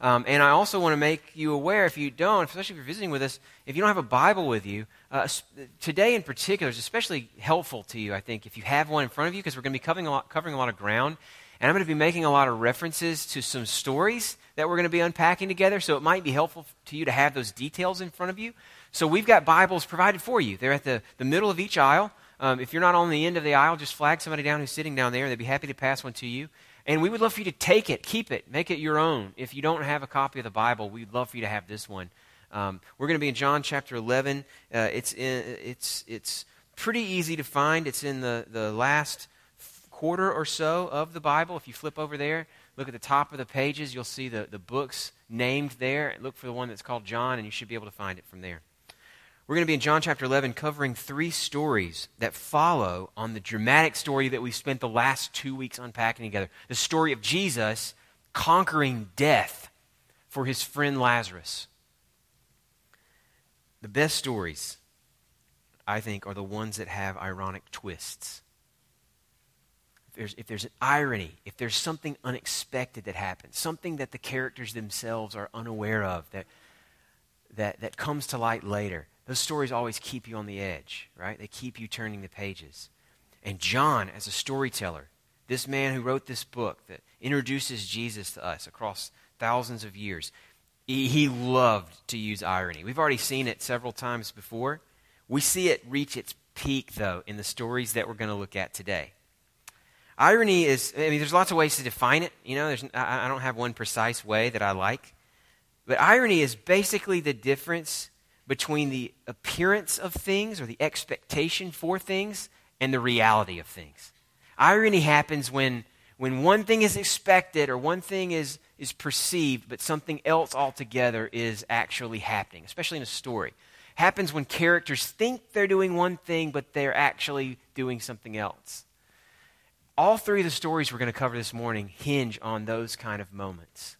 And I also want to make you aware, if you don't, especially if you're visiting with us, if you don't have a Bible with you, today in particular is especially helpful to you, I think, if you have one in front of you, because we're going to be covering a lot of ground. And I'm going to be making a lot of references to some stories that we're going to be unpacking together, so it might be helpful to you to have those details in front of you. So we've got Bibles provided for you. They're at the middle of each aisle. If you're not on the end of the aisle, just flag somebody down who's sitting down there, and they'd be happy to pass one to you. And we would love for you to take it, keep it, make it your own. If you don't have a copy of the Bible, we'd love for you to have this one. We're going to be in John chapter 11. It's pretty easy to find. It's in the last quarter or so of the Bible. If you flip over there, look at the top of the pages, you'll see the books named there. Look for the one that's called John, and you should be able to find it from there. We're going to be in John chapter 11 covering three stories that follow on the dramatic story that we've spent the last 2 weeks unpacking together. The story of Jesus conquering death for his friend Lazarus. The best stories, I think, are the ones that have ironic twists. If there's an irony, if there's something unexpected that happens, something that the characters themselves are unaware of that comes to light later, those stories always keep you on the edge, right? They keep you turning the pages. And John, as a storyteller, this man who wrote this book that introduces Jesus to us across thousands of years, he loved to use irony. We've already seen it several times before. We see it reach its peak, though, in the stories that we're going to look at today. Irony is, there's lots of ways to define it. I don't have one precise way that I like. But irony is basically the difference between the appearance of things or the expectation for things and the reality of things. Irony happens when one thing is expected or one thing is perceived, but something else altogether is actually happening, especially in a story. Happens when characters think they're doing one thing, but they're actually doing something else. All three of the stories we're going to cover this morning hinge on those kind of moments.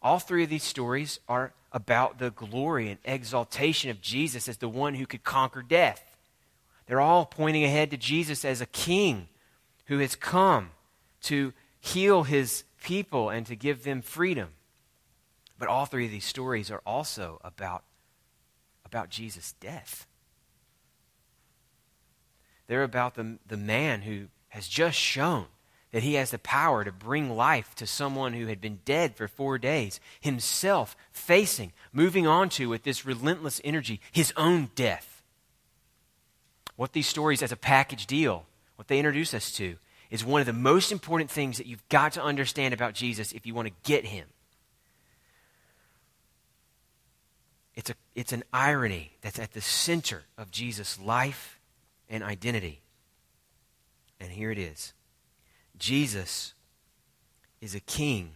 All three of these stories are about the glory and exaltation of Jesus as the one who could conquer death. They're all pointing ahead to Jesus as a king who has come to heal his people and to give them freedom. But all three of these stories are also about Jesus' death. They're about the man who has just shown that he has the power to bring life to someone who had been dead for 4 days, himself facing, moving on to with this relentless energy, his own death. What these stories as a package deal, what they introduce us to, is one of the most important things that you've got to understand about Jesus if you want to get him. It's an irony that's at the center of Jesus' life and identity. And here it is. Jesus is a king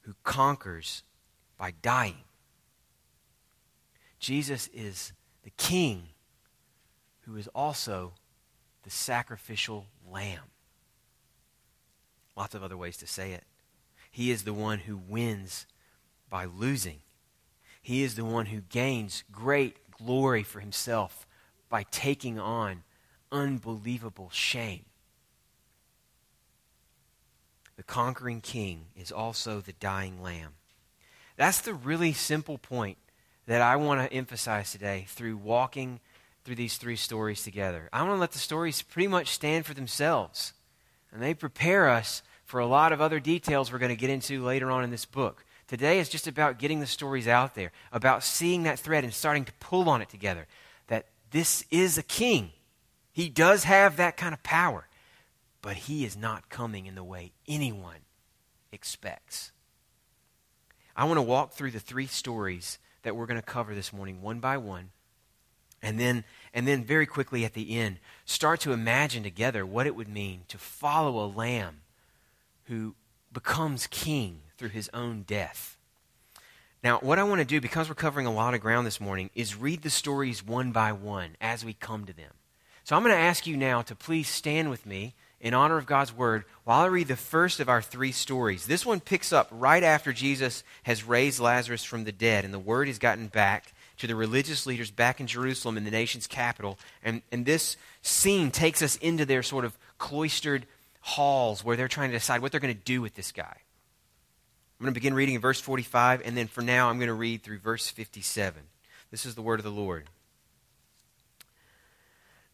who conquers by dying. Jesus is the king who is also the sacrificial lamb. Lots of other ways to say it. He is the one who wins by losing. He is the one who gains great glory for himself by taking on unbelievable shame. The conquering king is also the dying lamb. That's the really simple point that I want to emphasize today through walking through these three stories together. I want to let the stories pretty much stand for themselves, and they prepare us for a lot of other details we're going to get into later on in this book. Today is just about getting the stories out there, about seeing that thread and starting to pull on it together, that this is a king. He does have that kind of power, but he is not coming in the way anyone expects. I want to walk through the three stories that we're going to cover this morning one by one, and then very quickly at the end, start to imagine together what it would mean to follow a lamb who becomes king through his own death. Now, what I want to do, because we're covering a lot of ground this morning, is read the stories one by one as we come to them. So I'm going to ask you now to please stand with me in honor of God's word while I read the first of our three stories. This one picks up right after Jesus has raised Lazarus from the dead, and the word has gotten back to the religious leaders back in Jerusalem in the nation's capital. And this scene takes us into their sort of cloistered halls where they're trying to decide what they're going to do with this guy. I'm going to begin reading in verse 45, and then for now I'm going to read through verse 57. This is the word of the Lord.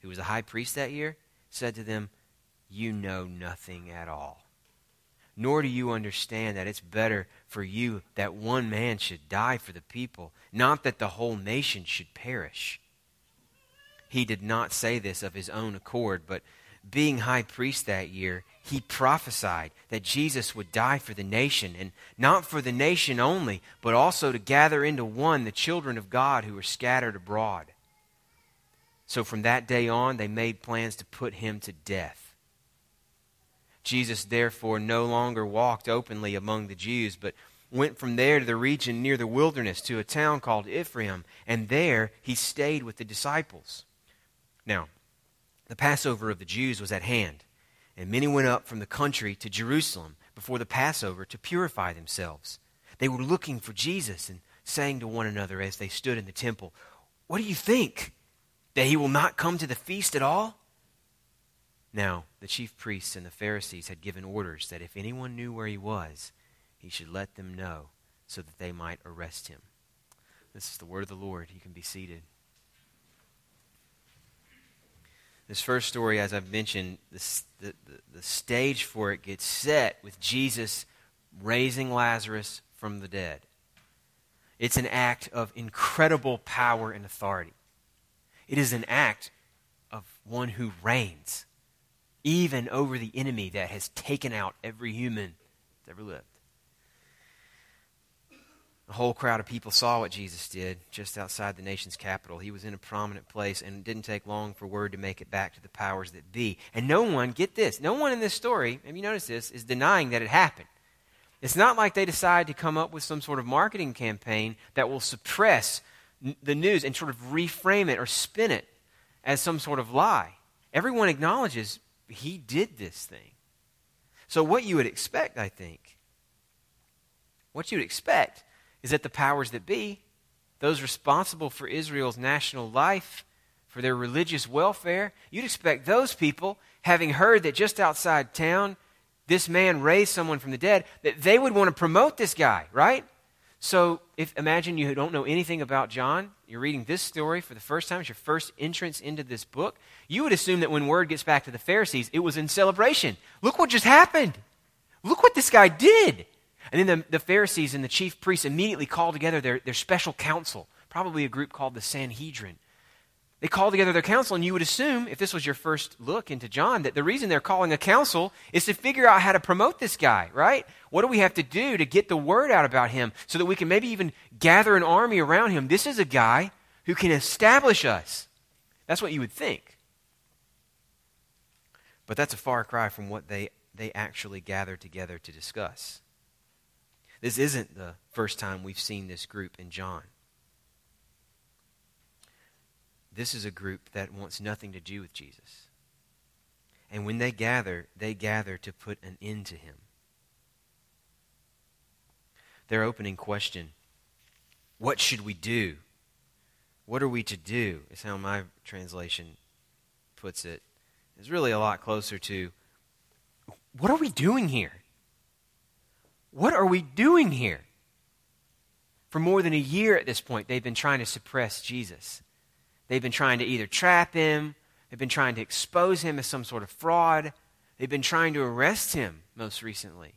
who was a high priest that year, said to them, "You know nothing at all. Nor do you understand that it's better for you that one man should die for the people, not that the whole nation should perish." He did not say this of his own accord, but being high priest that year, he prophesied that Jesus would die for the nation, and not for the nation only, but also to gather into one the children of God who were scattered abroad. So from that day on, they made plans to put him to death. Jesus, therefore, no longer walked openly among the Jews, but went from there to the region near the wilderness to a town called Ephraim, and there he stayed with the disciples. Now, the Passover of the Jews was at hand, and many went up from the country to Jerusalem before the Passover to purify themselves. They were looking for Jesus and saying to one another as they stood in the temple, "What do you think? That he will not come to the feast at all?" Now, the chief priests and the Pharisees had given orders that if anyone knew where he was, he should let them know so that they might arrest him. This is the word of the Lord. You can be seated. This first story, as I've mentioned, the stage for it gets set with Jesus raising Lazarus from the dead. It's an act of incredible power and authority. It is an act of one who reigns, even over the enemy that has taken out every human that's ever lived. A whole crowd of people saw what Jesus did just outside the nation's capital. He was in a prominent place, and it didn't take long for word to make it back to the powers that be. And no one, get this, no one in this story, have you noticed this, is denying that it happened. It's not like they decide to come up with some sort of marketing campaign that will suppress the news and sort of reframe it or spin it as some sort of lie. Everyone acknowledges he did this thing. So what you would expect, I think, what you would expect is that the powers that be, those responsible for Israel's national life, for their religious welfare, you'd expect those people, having heard that just outside town, this man raised someone from the dead, that they would want to promote this guy, right? So imagine you don't know anything about John. You're reading this story for the first time. It's your first entrance into this book. You would assume that when word gets back to the Pharisees, it was in celebration. Look what just happened. Look what this guy did. And then the Pharisees and the chief priests immediately call together their special council, probably a group called the Sanhedrin. They call together their council, and you would assume, if this was your first look into John, that the reason they're calling a council is to figure out how to promote this guy, right? What do we have to do to get the word out about him so that we can maybe even gather an army around him? This is a guy who can establish us. That's what you would think. But that's a far cry from what they actually gathered together to discuss. This isn't the first time we've seen this group in John. This is a group that wants nothing to do with Jesus. And when they gather to put an end to him. Their opening question, "What should we do? What are we to do?" is how my translation puts it. It's really a lot closer to, "What are we doing here? What are we doing here?" For more than a year at this point, they've been trying to suppress Jesus. They've been trying to either trap him, they've been trying to expose him as some sort of fraud, they've been trying to arrest him most recently.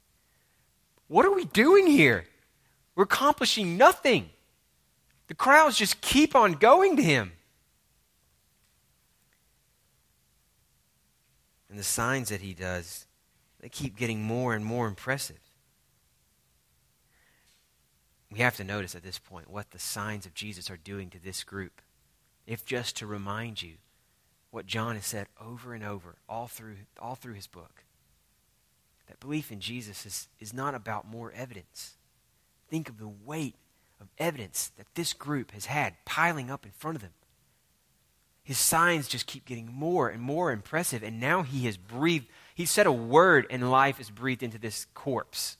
"What are we doing here? We're accomplishing nothing. The crowds just keep on going to him." And the signs that he does, they keep getting more and more impressive. We have to notice at this point what the signs of Jesus are doing to this group. If just to remind you what John has said over and over all through his book. That belief in Jesus is not about more evidence. Think of the weight of evidence that this group has had piling up in front of them. His signs just keep getting more and more impressive, and now he has breathed. He said a word, and life is breathed into this corpse.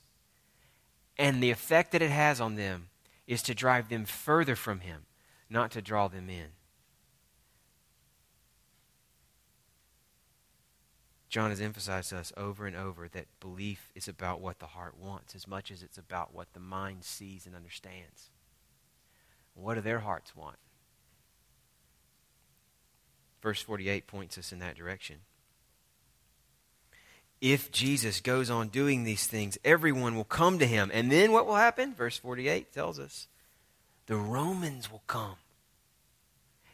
And the effect that it has on them is to drive them further from him, not to draw them in. John has emphasized to us over and over that belief is about what the heart wants as much as it's about what the mind sees and understands. What do their hearts want? Verse 48 points us in that direction. If Jesus goes on doing these things, everyone will come to him. And then what will happen? Verse 48 tells us the Romans will come.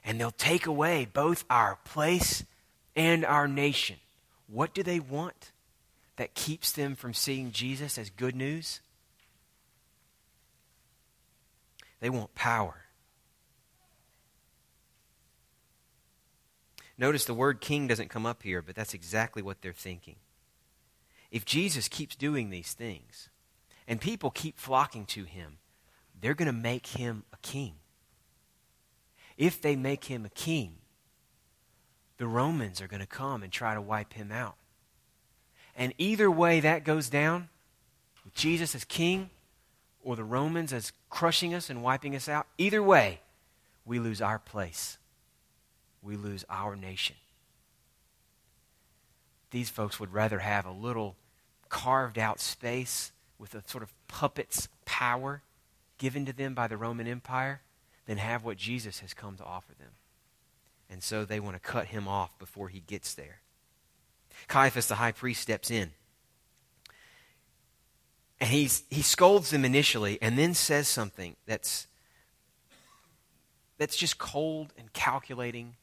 And they'll take away both our place and our nation. What do they want that keeps them from seeing Jesus as good news? They want power. Notice the word king doesn't come up here, but that's exactly what they're thinking. If Jesus keeps doing these things and people keep flocking to him, they're going to make him a king. If they make him a king, the Romans are going to come and try to wipe him out. And either way that goes down, with Jesus as king or the Romans as crushing us and wiping us out, either way, we lose our place. We lose our nation. These folks would rather have a little carved out space with a sort of puppet's power given to them by the Roman Empire than have what Jesus has come to offer them. And so they want to cut him off before he gets there. Caiaphas the high priest steps in. And he scolds them initially and then says something that's just cold and calculating.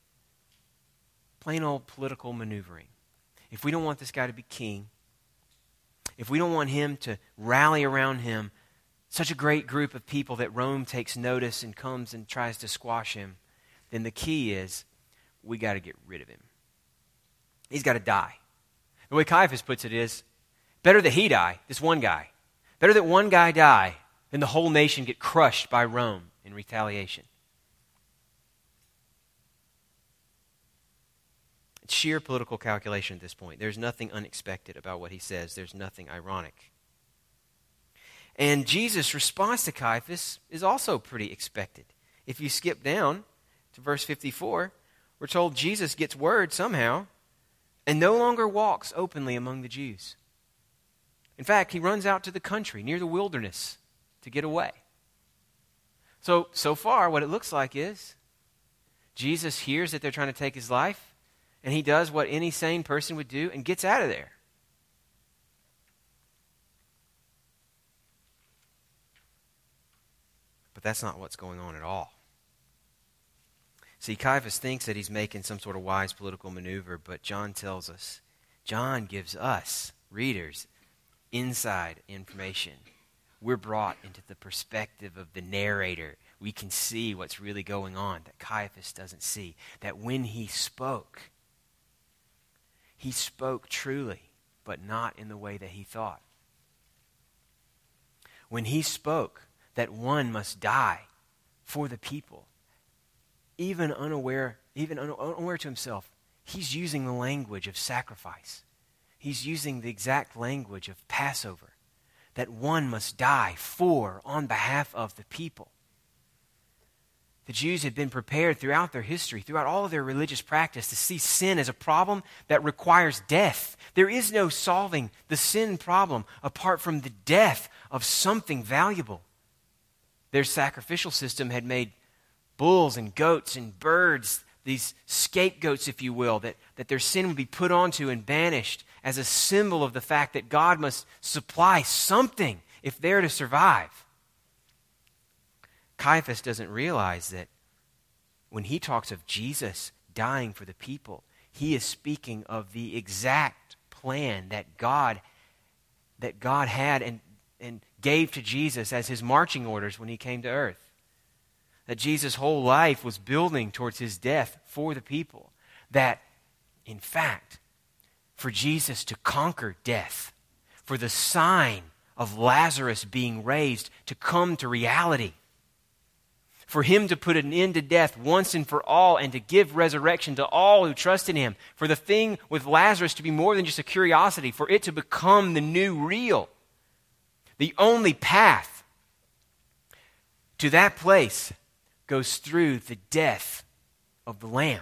Plain old political maneuvering. If we don't want this guy to be king, if we don't want him to rally around him, such a great group of people that Rome takes notice and comes and tries to squash him, then the key is we got to get rid of him. He's got to die. The way Caiaphas puts it is, better that he die, this one guy. Better that one guy die than the whole nation get crushed by Rome in retaliation. Sheer political calculation at this point. There's nothing unexpected about what he says. There's nothing ironic. And Jesus' response to Caiaphas is also pretty expected. If you skip down to verse 54, we're told Jesus gets word somehow and no longer walks openly among the Jews. In fact, he runs out to the country near the wilderness to get away. So far what it looks like is Jesus hears that they're trying to take his life, and he does what any sane person would do and gets out of there. But that's not what's going on at all. See, Caiaphas thinks that he's making some sort of wise political maneuver, but John tells us, John gives us, readers, inside information. We're brought into the perspective of the narrator. We can see what's really going on that Caiaphas doesn't see. That when he spoke truly, but not in the way that he thought. When he spoke that one must die for the people, even unaware to himself, he's using the language of sacrifice. He's using the exact language of Passover, that one must die for, on behalf of the people. The Jews had been prepared throughout their history, throughout all of their religious practice, to see sin as a problem that requires death. There is no solving the sin problem apart from the death of something valuable. Their sacrificial system had made bulls and goats and birds, these scapegoats, if you will, that their sin would be put onto and banished as a symbol of the fact that God must supply something if they're to survive. Caiaphas doesn't realize that when he talks of Jesus dying for the people, he is speaking of the exact plan that God had and gave to Jesus as his marching orders when he came to earth. That Jesus' whole life was building towards his death for the people. That, in fact, for Jesus to conquer death, for the sign of Lazarus being raised to come to reality, for him to put an end to death once and for all and to give resurrection to all who trust in him, for the thing with Lazarus to be more than just a curiosity, for it to become the new real, the only path to that place goes through the death of the Lamb.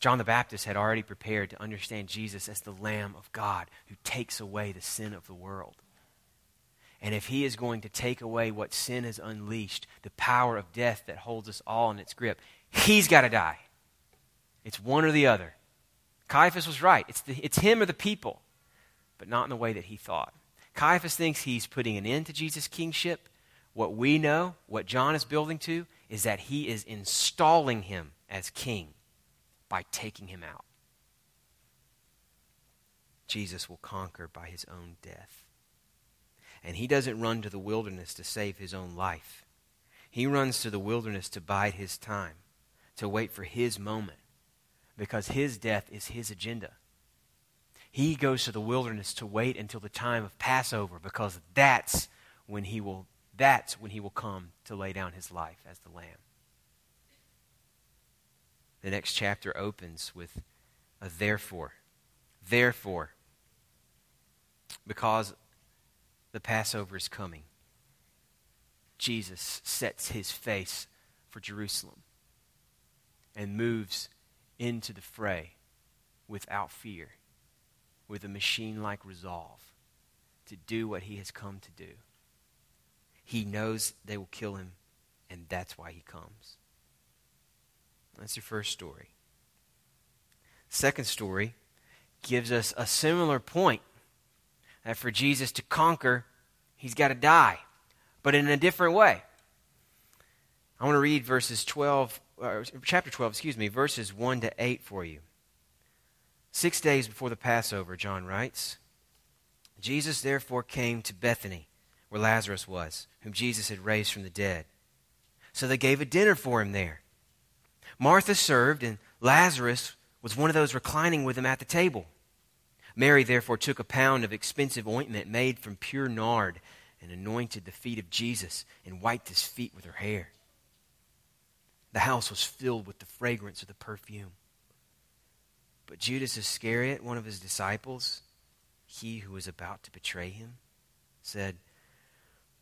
John the Baptist had already prepared to understand Jesus as the Lamb of God who takes away the sin of the world. And if he is going to take away what sin has unleashed, the power of death that holds us all in its grip, he's got to die. It's one or the other. Caiaphas was right. It's him or the people, but not in the way that he thought. Caiaphas thinks he's putting an end to Jesus' kingship. What we know, what John is building to, is that he is installing him as king by taking him out. Jesus will conquer by his own death. And he doesn't run to the wilderness to save his own life. He runs to the wilderness to bide his time, to wait for his moment, because his death is his agenda. He goes to the wilderness to wait until the time of Passover, because that's when he will come to lay down his life as the Lamb. The next chapter opens with a therefore. Therefore, because the Passover is coming, Jesus sets his face for Jerusalem and moves into the fray without fear, with a machine-like resolve to do what he has come to do. He knows they will kill him, and that's why he comes. That's your first story. Second story gives us a similar point, that for Jesus to conquer, he's got to die, but in a different way. I want to read chapter 12, verses 1 to 8 for you. 6 days before the Passover, John writes, Jesus therefore came to Bethany, where Lazarus was, whom Jesus had raised from the dead. So they gave a dinner for him there. Martha served, and Lazarus was one of those reclining with him at the table. Mary therefore took a pound of expensive ointment made from pure nard and anointed the feet of Jesus and wiped his feet with her hair. The house was filled with the fragrance of the perfume. But Judas Iscariot, one of his disciples, he who was about to betray him, said,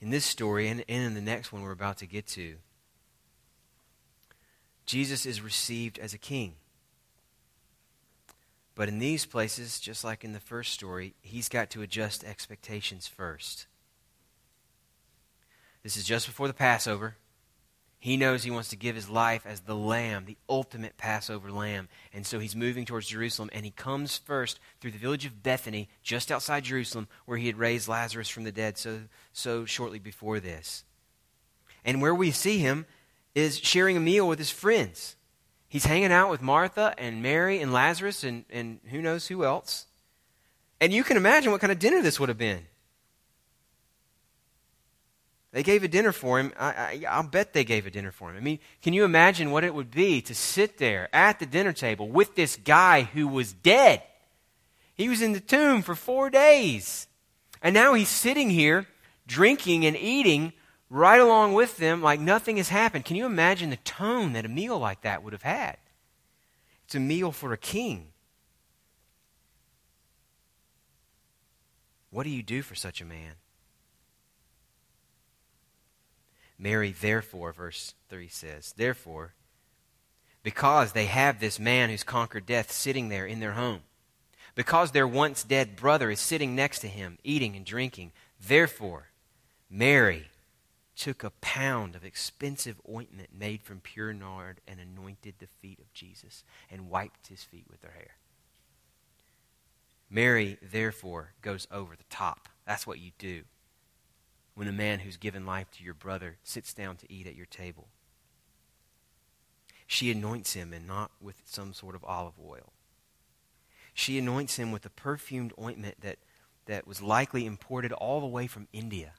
In this story, and in the next one we're about to get to, Jesus is received as a king. But in these places, just like in the first story, he's got to adjust expectations first. This is just before the Passover. He knows he wants to give his life as the Lamb, the ultimate Passover Lamb. And so he's moving towards Jerusalem, and he comes first through the village of Bethany, just outside Jerusalem, where he had raised Lazarus from the dead so shortly before this. And where we see him is sharing a meal with his friends. He's hanging out with Martha and Mary and Lazarus and who knows who else. And you can imagine what kind of dinner this would have been. They gave a dinner for him. I'll bet they gave a dinner for him. I mean, can you imagine what it would be to sit there at the dinner table with this guy who was dead? He was in the tomb for 4 days. And now he's sitting here drinking and eating right along with them like nothing has happened. Can you imagine the tone that a meal like that would have had? It's a meal for a king. What do you do for such a man? Mary, therefore, verse 3 says, "Therefore, because they have this man who's conquered death sitting there in their home, because their once dead brother is sitting next to him, eating and drinking, therefore, Mary took a pound of expensive ointment made from pure nard and anointed the feet of Jesus and wiped his feet with her hair." Mary, therefore, goes over the top. That's what you do when a man who's given life to your brother sits down to eat at your table. She anoints him, and not with some sort of olive oil. She anoints him with a perfumed ointment that was likely imported all the way from India.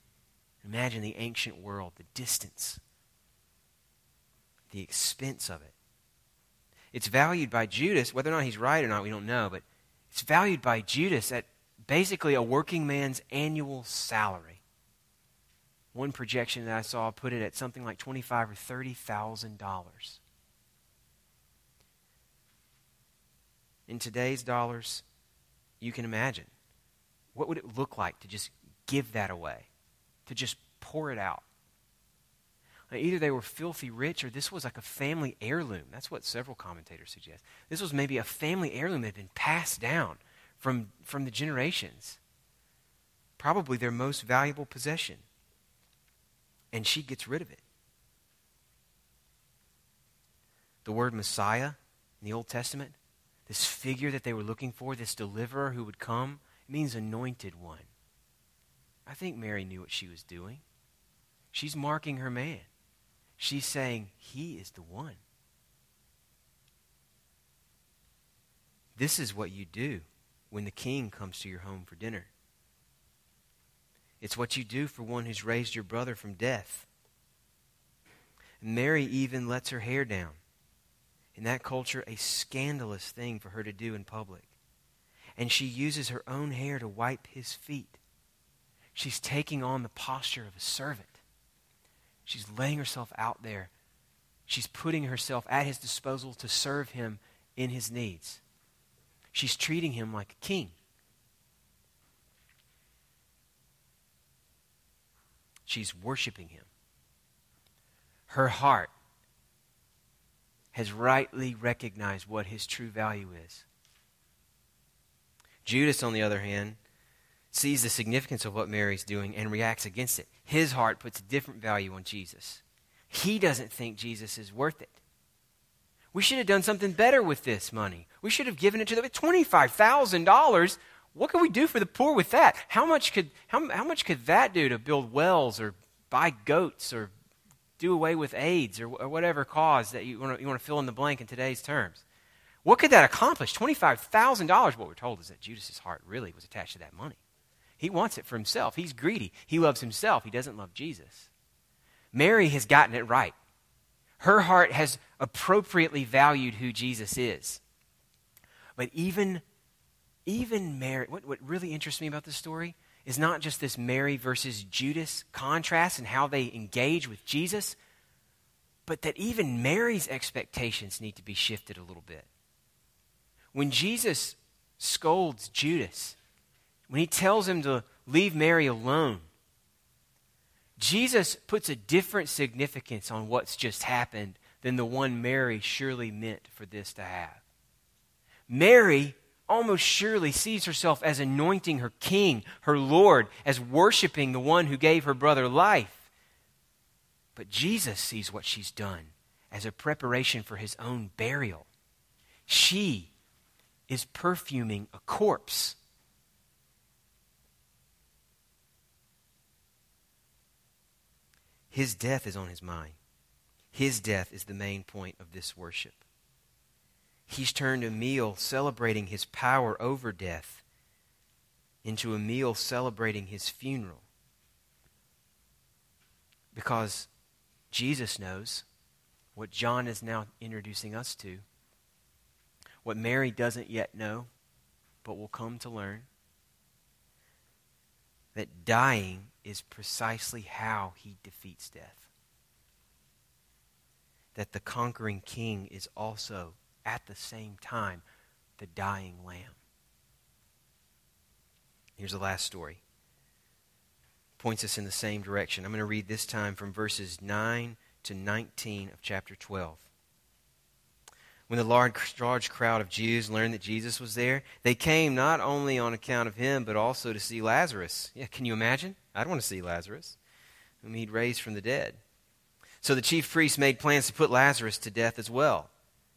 Imagine the ancient world, the distance, the expense of it. It's valued by Judas, whether or not he's right or not, we don't know, but it's valued by Judas at basically a working man's annual salary. One projection that I saw put it at something like $25,000 or $30,000. In today's dollars, you can imagine, what would it look like to just give that away, to just pour it out? Now, either they were filthy rich, or this was like a family heirloom. That's what several commentators suggest. This was maybe a family heirloom that had been passed down from the generations. Probably their most valuable possession. And she gets rid of it. The word Messiah in the Old Testament, this figure that they were looking for, this deliverer who would come, it means anointed one. I think Mary knew what she was doing. She's marking her man. She's saying, he is the one. This is what you do when the king comes to your home for dinner. It's what you do for one who's raised your brother from death. Mary even lets her hair down. In that culture, a scandalous thing for her to do in public. And she uses her own hair to wipe his feet. She's taking on the posture of a servant. She's laying herself out there. She's putting herself at his disposal to serve him in his needs. She's treating him like a king. She's worshiping him. Her heart has rightly recognized what his true value is. Judas, on the other hand, sees the significance of what Mary's doing and reacts against it. His heart puts a different value on Jesus. He doesn't think Jesus is worth it. We should have done something better with this money. We should have given it to them. $25,000. What could we do for the poor with that? How much could that do to build wells or buy goats or do away with AIDS or whatever cause that you want to fill in the blank in today's terms? What could that accomplish? $25,000. What we're told is that Judas's heart really was attached to that money. He wants it for himself. He's greedy. He loves himself. He doesn't love Jesus. Mary has gotten it right. Her heart has appropriately valued who Jesus is. But even Mary, what really interests me about this story is not just this Mary versus Judas contrast and how they engage with Jesus, but that even Mary's expectations need to be shifted a little bit. When Jesus scolds Judas, when he tells him to leave Mary alone, Jesus puts a different significance on what's just happened than the one Mary surely meant for this to have. Mary almost surely sees herself as anointing her king, her Lord, as worshiping the one who gave her brother life. But Jesus sees what she's done as a preparation for his own burial. She is perfuming a corpse. His death is on his mind. His death is the main point of this worship. He's turned a meal celebrating his power over death into a meal celebrating his funeral. Because Jesus knows what John is now introducing us to, what Mary doesn't yet know, but will come to learn, that dying is precisely how he defeats death. That the conquering king is also at the same time the dying lamb. Here's the last story. Points us in the same direction. I'm going to read this time from verses 9 to 19 of chapter 12. When the large crowd of Jews learned that Jesus was there, they came not only on account of him, but also to see Lazarus. Yeah, can you imagine? I'd want to see Lazarus, whom he'd raised from the dead. So the chief priests made plans to put Lazarus to death as well,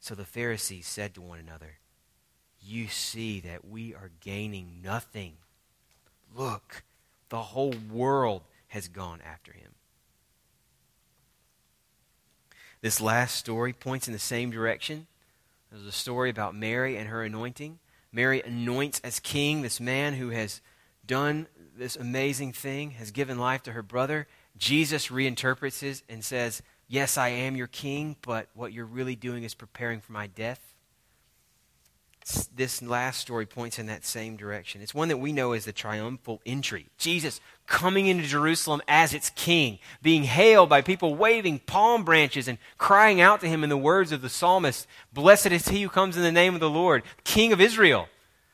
So the Pharisees said to one another, "You see that we are gaining nothing. Look, the whole world has gone after him." This last story points in the same direction. There's a story about Mary and her anointing. Mary anoints as king this man who has done this amazing thing, has given life to her brother. Jesus reinterprets this and says, "Yes, I am your king, but what you're really doing is preparing for my death." This last story points in that same direction. It's one that we know as the triumphal entry. Jesus coming into Jerusalem as its king, being hailed by people waving palm branches and crying out to him in the words of the psalmist, "Blessed is he who comes in the name of the Lord, King of Israel.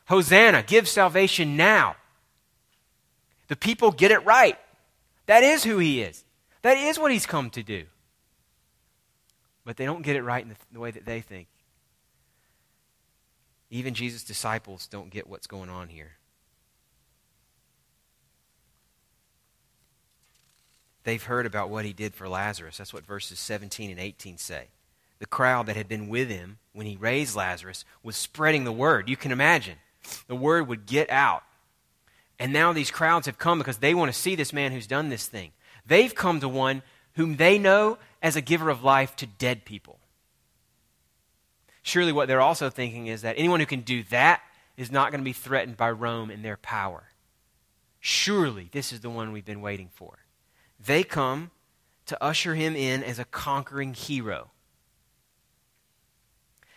Hosanna, give salvation now." The people get it right. That is who he is. That is what he's come to do. But they don't get it right in the way that they think. Even Jesus' disciples don't get what's going on here. They've heard about what he did for Lazarus. That's what verses 17 and 18 say. The crowd that had been with him when he raised Lazarus was spreading the word. You can imagine. The word would get out. And now these crowds have come because they want to see this man who's done this thing. They've come to one whom they know as a giver of life to dead people. Surely what they're also thinking is that anyone who can do that is not going to be threatened by Rome and their power. Surely this is the one we've been waiting for. They come to usher him in as a conquering hero.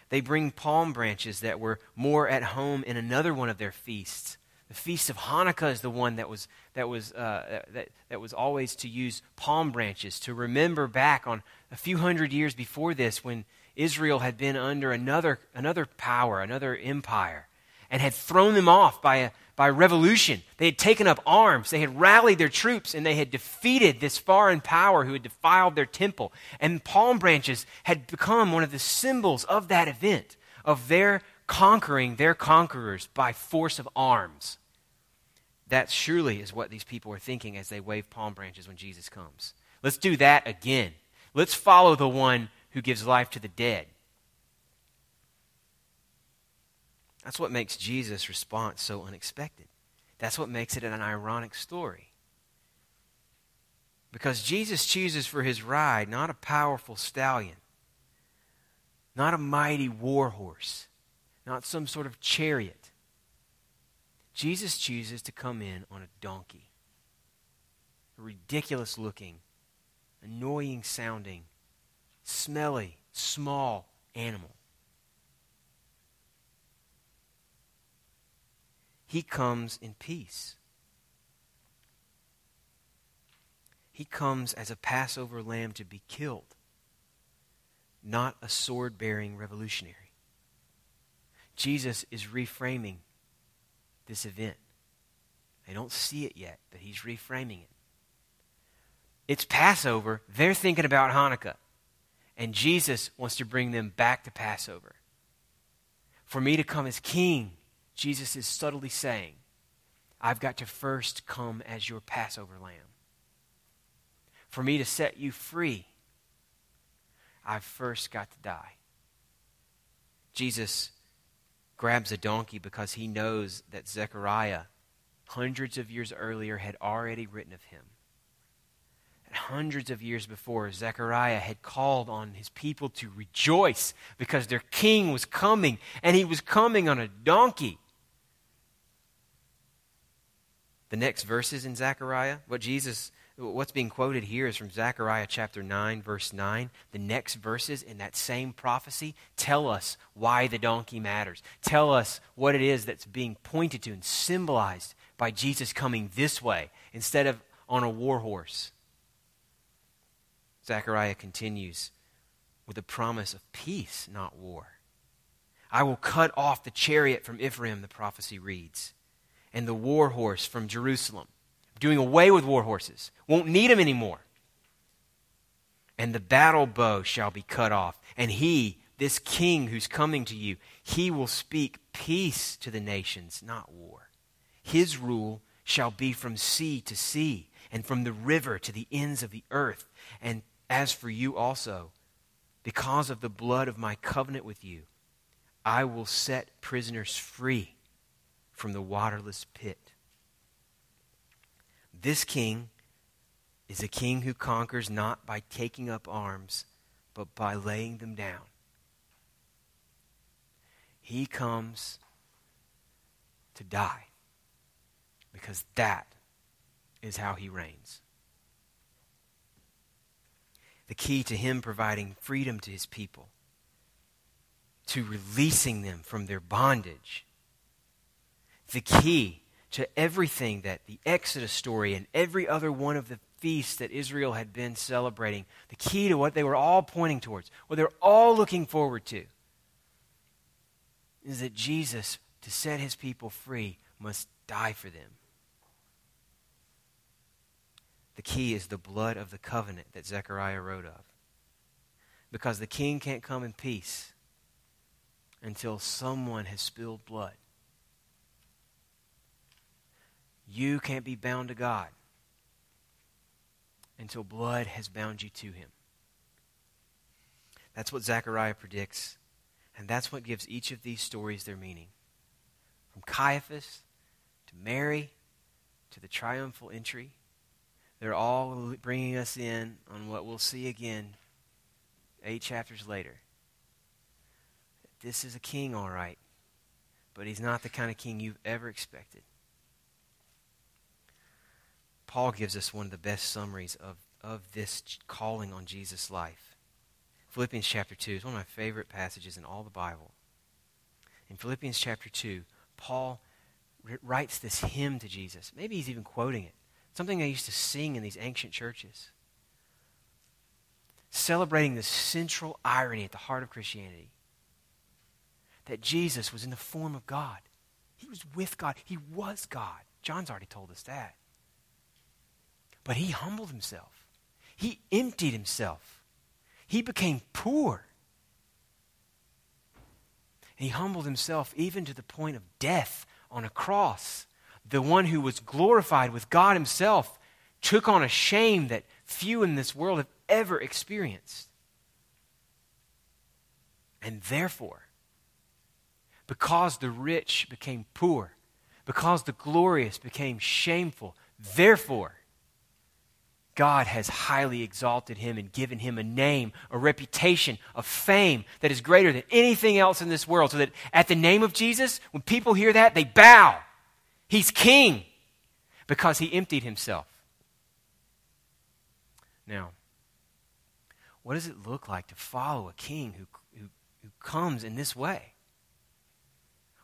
They bring palm branches that were more at home in another one of their feasts. The feast of Hanukkah is the one that was always to use palm branches to remember back on a few hundred years before this when Israel had been under another power, another empire, and had thrown them off by revolution. They had taken up arms, they had rallied their troops, and they had defeated this foreign power who had defiled their temple. And palm branches had become one of the symbols of that event, of their conquering their conquerors by force of arms. That surely is what these people are thinking as they wave palm branches when Jesus comes. Let's do that again. Let's follow the one who gives life to the dead. That's what makes Jesus' response so unexpected. That's what makes it an ironic story. Because Jesus chooses for his ride not a powerful stallion, not a mighty war horse, not some sort of chariot. Jesus chooses to come in on a donkey. A ridiculous-looking, annoying-sounding, smelly, small animal. He comes in peace. He comes as a Passover lamb to be killed, not a sword-bearing revolutionary. Jesus is reframing this event. They don't see it yet, but he's reframing it. It's Passover. They're thinking about Hanukkah. And Jesus wants to bring them back to Passover. For me to come as king, Jesus is subtly saying, I've got to first come as your Passover lamb. For me to set you free, I've first got to die. Jesus grabs a donkey because he knows that Zechariah, hundreds of years earlier, had already written of him. Hundreds of years before, Zechariah had called on his people to rejoice because their king was coming, and he was coming on a donkey. the next verses in Zechariah. What's being quoted here is from Zechariah chapter 9, verse 9. The next verses in that same prophecy tell us why the donkey matters. Tell us what it is that's being pointed to and symbolized by Jesus coming this way instead of on a war horse. Zechariah continues with a promise of peace, not war. I will cut off the chariot from Ephraim, the prophecy reads, and the war horse from Jerusalem. Doing away with war horses. Won't need them anymore. And the battle bow shall be cut off. And he, this king who's coming to you, he will speak peace to the nations, not war. His rule shall be from sea to sea and from the river to the ends of the earth. And as for you also, because of the blood of my covenant with you, I will set prisoners free from the waterless pit. This king is a king who conquers not by taking up arms, but by laying them down. He comes to die because that is how he reigns. The key to him providing freedom to his people, to releasing them from their bondage, the key to everything that the Exodus story and every other one of the feasts that Israel had been celebrating, the key to what they were all pointing towards, what they're all looking forward to, is that Jesus, to set his people free, must die for them. The key is the blood of the covenant that Zechariah wrote of. Because the king can't come in peace until someone has spilled blood. You can't be bound to God until blood has bound you to him. That's what Zechariah predicts, and that's what gives each of these stories their meaning. From Caiaphas to Mary to the triumphal entry, they're all bringing us in on what we'll see again 8 chapters later. This is a king, all right, but he's not the kind of king you've ever expected. Paul gives us one of the best summaries of this calling on Jesus' life. Philippians chapter 2 is one of my favorite passages in all the Bible. In Philippians chapter 2, Paul writes this hymn to Jesus. Maybe he's even quoting it. Something they used to sing in these ancient churches. Celebrating the central irony at the heart of Christianity. That Jesus was in the form of God. He was with God. He was God. John's already told us that. But he humbled himself. He emptied himself. He became poor. He humbled himself even to the point of death on a cross. The one who was glorified with God himself took on a shame that few in this world have ever experienced. And therefore, because the rich became poor, because the glorious became shameful, therefore, God has highly exalted him and given him a name, a reputation, a fame that is greater than anything else in this world. So that at the name of Jesus, when people hear that, they bow. He's king because he emptied himself. Now, what does it look like to follow a king who comes in this way?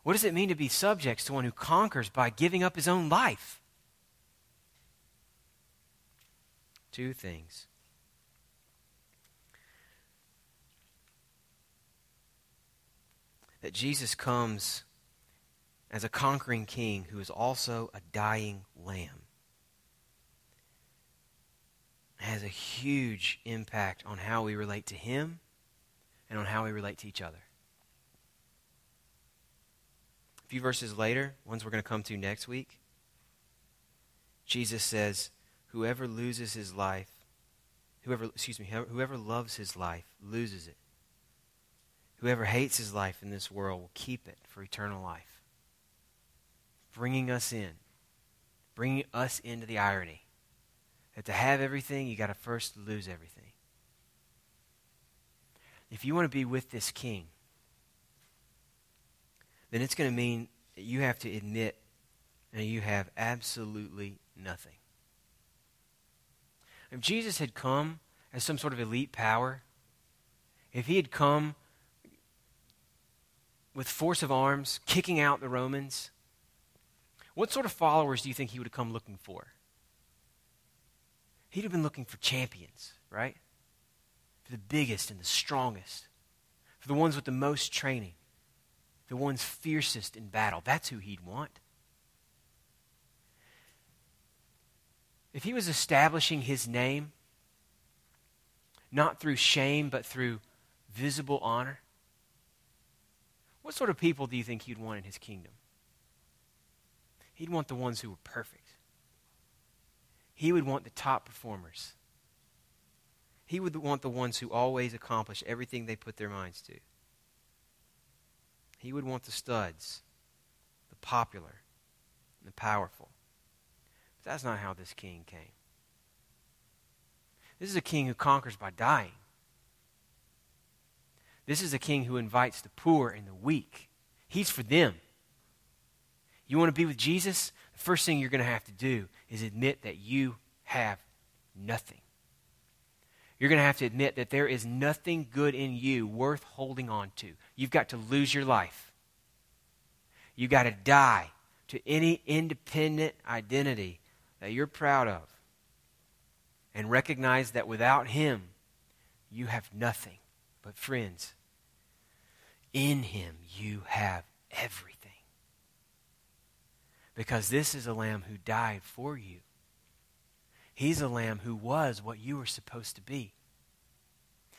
What does it mean to be subjects to one who conquers by giving up his own life? 2 things. That Jesus comes as a conquering king who is also a dying lamb. It has a huge impact on how we relate to him and on how we relate to each other. A few verses later, ones we're going to come to next week, Jesus says, Whoever loves his life loses it. Whoever hates his life in this world will keep it for eternal life. Bringing us into the irony that to have everything, you got to first lose everything. If you want to be with this king, then it's going to mean that you have to admit and you have absolutely nothing. If Jesus had come as some sort of elite power, if he had come with force of arms, kicking out the Romans, what sort of followers do you think he would have come looking for? He'd have been looking for champions, right? For the biggest and the strongest, for the ones with the most training, the ones fiercest in battle. That's who he'd want. If he was establishing his name, not through shame, but through visible honor, what sort of people do you think he'd want in his kingdom? He'd want the ones who were perfect. He would want the top performers. He would want the ones who always accomplish everything they put their minds to. He would want the studs, the popular, and the powerful. But that's not how this king came. This is a king who conquers by dying. This is a king who invites the poor and the weak. He's for them. You want to be with Jesus? The first thing you're going to have to do is admit that you have nothing. You're going to have to admit that there is nothing good in you worth holding on to. You've got to lose your life. You've got to die to any independent identity that you're proud of and recognize that without him, you have nothing. But friends, in him you have everything. Because this is a lamb who died for you. He's a lamb who was what you were supposed to be.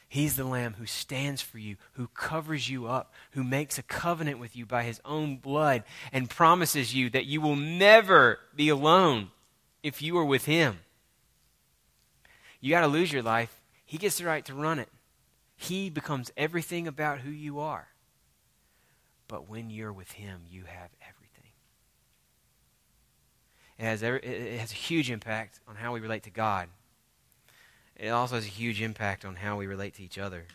He's the lamb who stands for you, who covers you up, who makes a covenant with you by his own blood and promises you that you will never be alone if you are with him. You got to lose your life. He gets the right to run it. He becomes everything about who you are. But when you're with him, you have everything. It has a huge impact on how we relate to God. It also has a huge impact on how we relate to each other.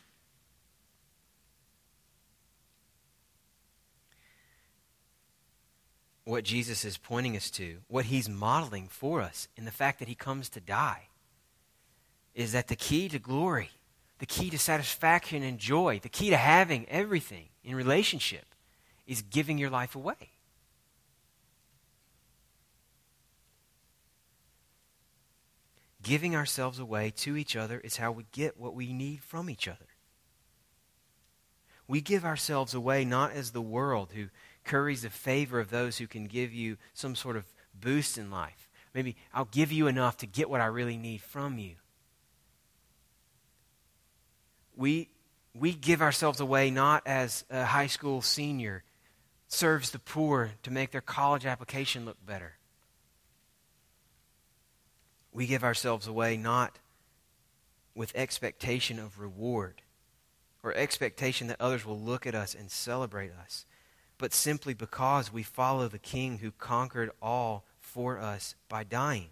What Jesus is pointing us to, what he's modeling for us in the fact that he comes to die, is that the key to glory, the key to satisfaction and joy, the key to having everything in relationship is giving your life away. Giving ourselves away to each other is how we get what we need from each other. We give ourselves away not as the world who curries the favor of those who can give you some sort of boost in life. Maybe I'll give you enough to get what I really need from you. We give ourselves away not as a high school senior serves the poor to make their college application look better. We give ourselves away not with expectation of reward or expectation that others will look at us and celebrate us, but simply because we follow the King who conquered all for us by dying.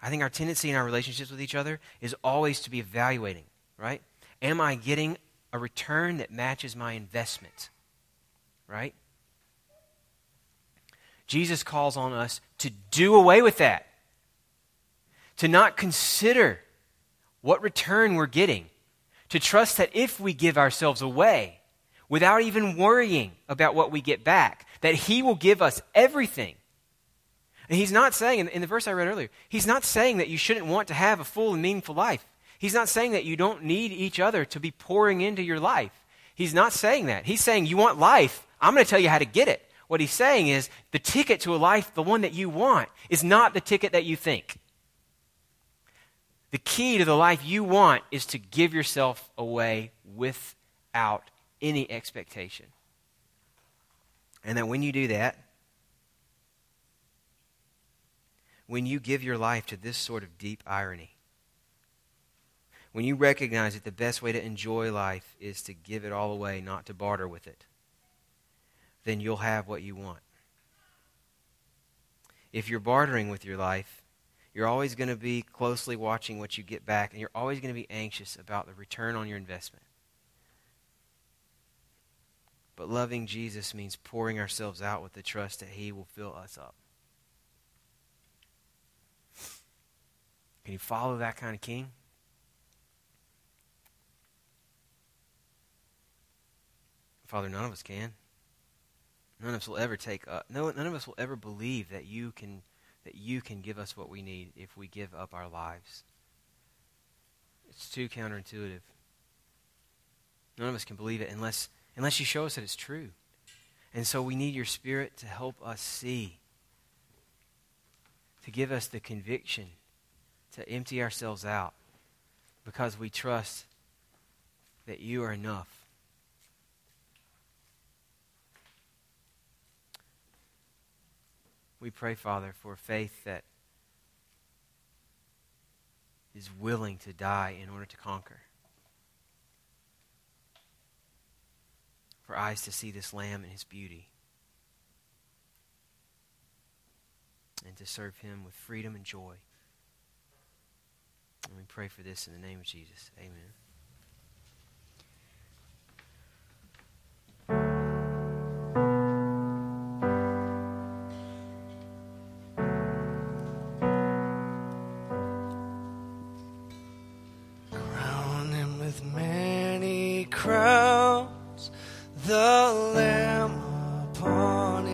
I think our tendency in our relationships with each other is always to be evaluating. Right? Am I getting a return that matches my investment? Right? Jesus calls on us to do away with that. To not consider what return we're getting. To trust that if we give ourselves away, without even worrying about what we get back, that he will give us everything. And he's not saying, in the verse I read earlier, he's not saying that you shouldn't want to have a full and meaningful life. He's not saying that you don't need each other to be pouring into your life. He's not saying that. He's saying you want life. I'm going to tell you how to get it. What he's saying is the ticket to a life, the one that you want, is not the ticket that you think. The key to the life you want is to give yourself away without any expectation. And that when you do that, when you give your life to this sort of deep irony, when you recognize that the best way to enjoy life is to give it all away, not to barter with it, then you'll have what you want. If you're bartering with your life, you're always going to be closely watching what you get back, and you're always going to be anxious about the return on your investment. But loving Jesus means pouring ourselves out with the trust that he will fill us up. Can you follow that kind of king? Father, none of us can. None of us will ever none of us will ever believe that you can give us what we need if we give up our lives. It's too counterintuitive. None of us can believe it unless you show us that it's true. And so we need your Spirit to help us see, to give us the conviction to empty ourselves out because we trust that you are enough. We pray, Father, for faith that is willing to die in order to conquer. For eyes to see this Lamb and his beauty. And to serve him with freedom and joy. And we pray for this in the name of Jesus. Amen. Crown him with many crowns, the